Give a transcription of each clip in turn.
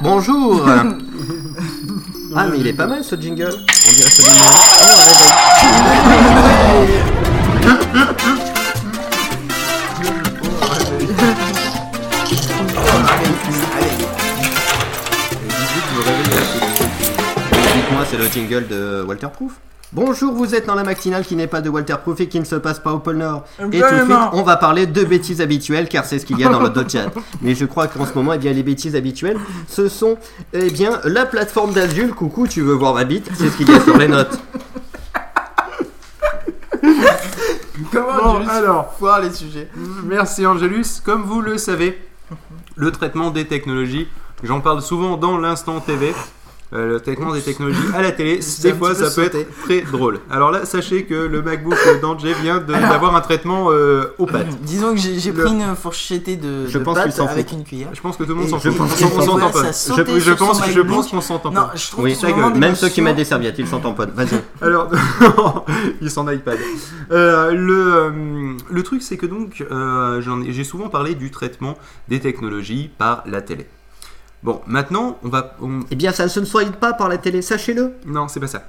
Bonjour. Ah mais il est pas mal ce jingle. On dirait celui-là. Dites-moi, c'est le jingle de Walter Proof. Bonjour, vous êtes dans la Mactinale qui n'est pas de Walter Proof et qui ne se passe pas au pôle Nord. Et tout de suite, on va parler de bêtises habituelles, car c'est ce qu'il y a dans notre chat. Mais je crois qu'en ce moment, eh bien, les bêtises habituelles, ce sont eh bien, la plateforme d'Azul. Coucou, tu veux voir ma bite ? C'est ce qu'il y a sur les notes. Comment, bon, alors, voir les sujets. Merci Angelus. Comme vous le savez, le traitement des technologies, j'en parle souvent dans l'Instant TV. Le traitement des technologies à la télé, des fois ça peut être très drôle. Alors là, sachez que le MacBook d'Angé vient d'avoir un traitement aux pattes. Disons que j'ai pris une fourchettée de pâtes avec une cuillère. Je pense que tout le monde s'en fout. On s'en tamponne. Je pense qu'on s'en tamponne. Oui, même ceux qui mettent des serviettes, ils s'en tamponnent. Vas-y. Alors, ils s'en iPad. Le truc, c'est que donc, j'ai souvent parlé du traitement des technologies par la télé. Bon, maintenant, Eh bien, ça ne se soigne pas par la télé, sachez-le. Non, c'est pas ça.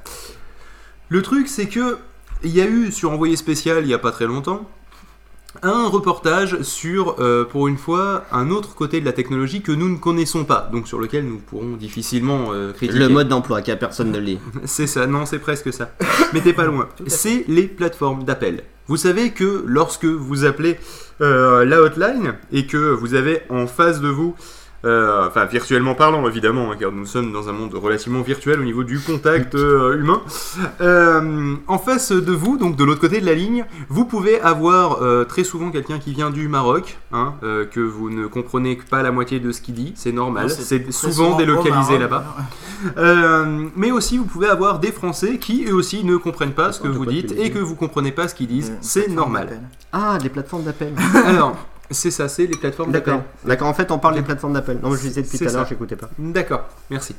Le truc, c'est que il y a eu, sur Envoyé Spécial, il n'y a pas très longtemps, un reportage sur, pour une fois, un autre côté de la technologie que nous ne connaissons pas, donc sur lequel nous pourrons difficilement critiquer. Le mode d'emploi, car personne ne l'est. C'est ça, non, c'est presque ça. Mais t'es pas loin. C'est les plateformes d'appel. Vous savez que lorsque vous appelez la hotline, et que vous avez en face de vous... Enfin, virtuellement parlant, évidemment, hein, car nous sommes dans un monde relativement virtuel au niveau du contact humain. En face de vous, donc de l'autre côté de la ligne, vous pouvez avoir très souvent quelqu'un qui vient du Maroc, hein, que vous ne comprenez pas la moitié de ce qu'il dit, c'est normal, non, c'est souvent délocalisé là-bas. Mais aussi, vous pouvez avoir des Français qui, eux aussi, ne comprennent pas ce que vous dites et que vous ne comprenez pas ce qu'ils disent, c'est normal. D'appel. Ah, des plateformes d'appel. Alors... C'est ça, c'est les plateformes D'accord. d'appel. D'accord, en fait on parle des plateformes d'appel. Non, je disais depuis tout à l'heure, j'écoutais pas. D'accord, merci.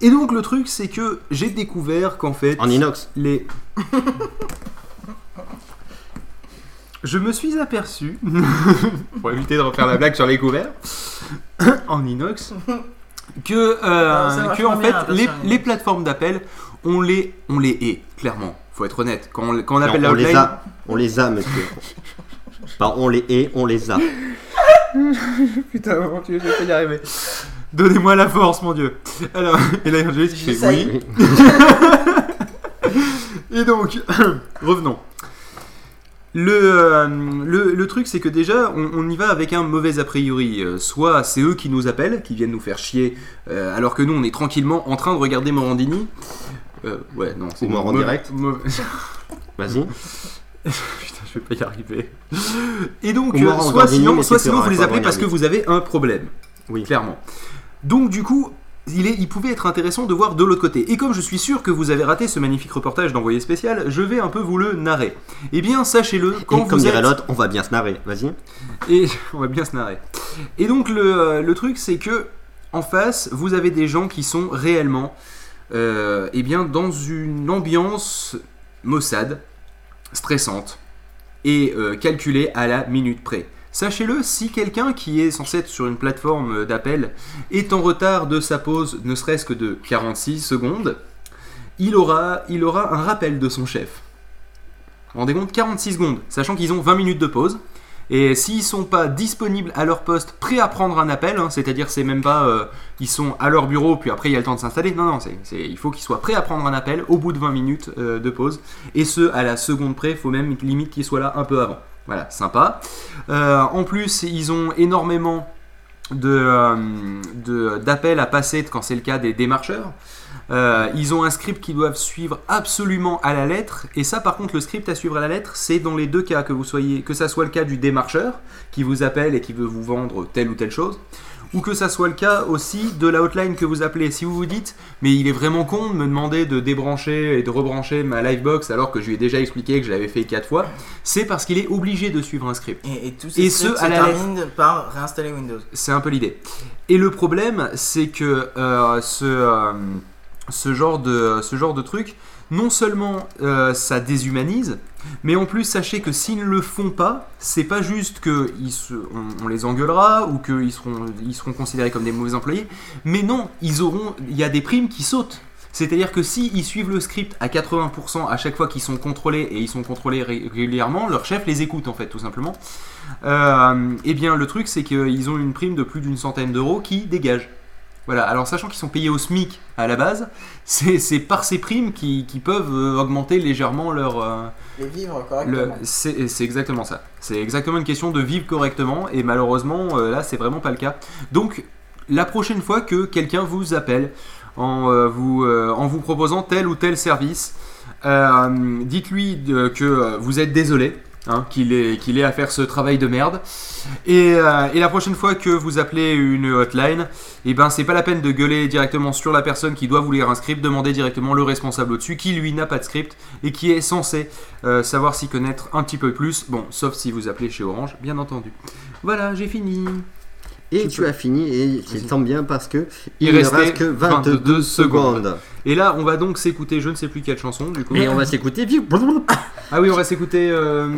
Et donc le truc, c'est que j'ai découvert qu'en fait... En inox. Les... Je me suis aperçu, pour éviter de refaire la blague sur les couverts, en inox, que en fait les plateformes d'appel, on les hait, clairement. Faut être honnête. Quand on appelle la hotline... On les a, monsieur. Enfin, on les hait, on les a. Putain, mon Dieu, je vais pas y arriver. Donnez-moi la force, mon Dieu. Alors, et là, je fais oui. Et donc, revenons. Le truc, c'est que déjà, on y va avec un mauvais a priori. Soit c'est eux qui nous appellent, qui viennent nous faire chier, alors que nous, on est tranquillement en train de regarder Morandini. Ouais, non, c'est mort en direct. Vas-y. Putain, je vais pas y arriver. Et donc, sinon vous les appelez parce que vous avez un problème. Oui. Clairement. Donc, du coup, il pouvait être intéressant de voir de l'autre côté. Et comme je suis sûr que vous avez raté ce magnifique reportage d'Envoyé Spécial, je vais un peu vous le narrer. Eh bien, sachez-le, quand vous dirait l'autre, on va bien se narrer. Vas-y. Et on va bien se narrer. Et donc, le truc, c'est que en face, vous avez des gens qui sont réellement eh bien, dans une ambiance maussade, stressante et calculée à la minute près. Sachez-le, si quelqu'un qui est censé être sur une plateforme d'appel est en retard de sa pause, ne serait-ce que de 46 secondes, il aura un rappel de son chef. Vous vous rendez compte, 46 secondes, sachant qu'ils ont 20 minutes de pause. Et s'ils ne sont pas disponibles à leur poste, prêts à prendre un appel, hein, c'est-à-dire c'est même pas ils sont à leur bureau puis après il y a le temps de s'installer, non, il faut qu'ils soient prêts à prendre un appel au bout de 20 minutes de pause, et ce à la seconde près, il faut même limite qu'ils soient là un peu avant. Voilà, sympa. En plus, ils ont énormément d'appels à passer quand c'est le cas des démarcheurs. Ils ont un script qu'ils doivent suivre absolument à la lettre, et ça par contre le script à suivre à la lettre, c'est dans les deux cas, que ça soit le cas du démarcheur qui vous appelle et qui veut vous vendre telle ou telle chose, ou que ça soit le cas aussi de la hotline que vous appelez. Si vous vous dites mais il est vraiment con de me demander de débrancher et de rebrancher ma Livebox alors que je lui ai déjà expliqué que je l'avais fait 4 fois, c'est parce qu'il est obligé de suivre un script, et tout ce à la lettre par réinstaller Windows. C'est un peu l'idée, et le problème c'est que ce genre de truc, non seulement ça déshumanise, mais en plus sachez que s'ils ne le font pas, c'est pas juste qu'on les engueulera ou qu'ils seront considérés comme des mauvais employés, mais non, il y a des primes qui sautent. C'est-à-dire que s'ils suivent le script à 80% à chaque fois qu'ils sont contrôlés, et ils sont contrôlés régulièrement, leur chef les écoute en fait, tout simplement. Eh bien le truc c'est qu'ils ont une prime de plus d'une 100aine d'euros qui dégage. Voilà, alors sachant qu'ils sont payés au SMIC à la base, c'est par ces primes qui peuvent augmenter légèrement leur... les vivre correctement. C'est exactement ça. C'est exactement une question de vivre correctement, et malheureusement là c'est vraiment pas le cas. Donc la prochaine fois que quelqu'un vous appelle, en vous proposant tel ou tel service, dites-lui que vous êtes désolé, hein, qu'il ait à faire ce travail de merde, et la prochaine fois que vous appelez une hotline, et ben c'est pas la peine de gueuler directement sur la personne qui doit vous lire un script, demandez directement le responsable au-dessus qui lui n'a pas de script et qui est censé savoir s'y connaître un petit peu plus, bon, sauf si vous appelez chez Orange bien entendu. Voilà, j'ai fini. Et tu as fini, et ça tombe bien parce que il ne reste que 22 secondes. Et là, on va donc s'écouter, je ne sais plus quelle chanson du coup. Mais on va s'écouter. Ah oui, on va s'écouter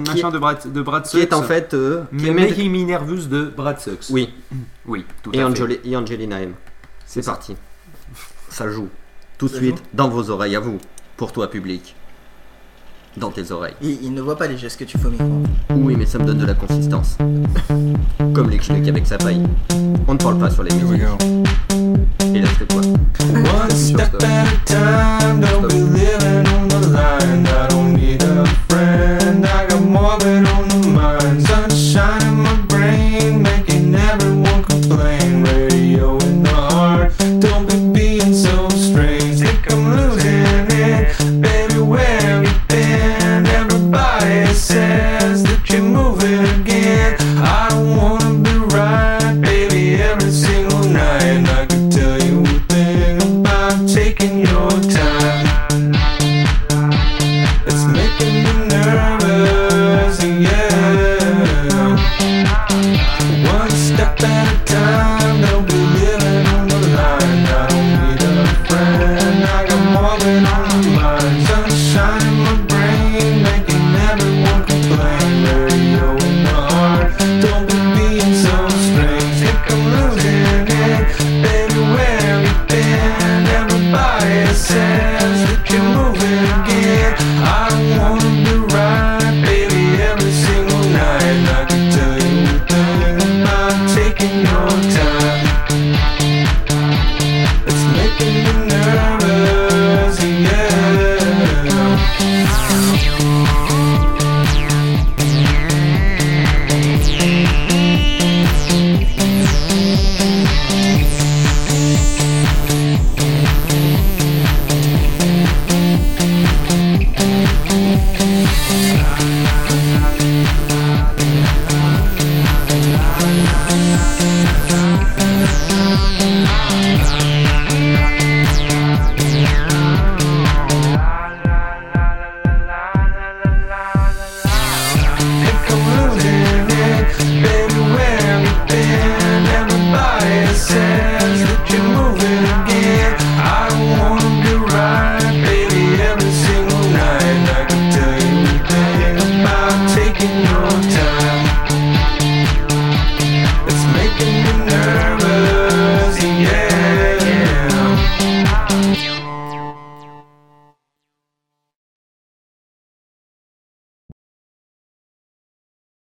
machin de Brad Sucks. Qui est en fait Making Me Nervous de Brad Sucks. Oui, oui. Tout et Angelina M. C'est parti. Ça joue tout de suite dans vos oreilles à vous, pour toi public, dans tes oreilles. Il ne voit pas les gestes que tu fais au micro. Oui, mais ça me donne de la consistance. Comme les chlèques avec sa paille. On ne parle pas sur les musiques. Et là, c'est quoi? One step at a time.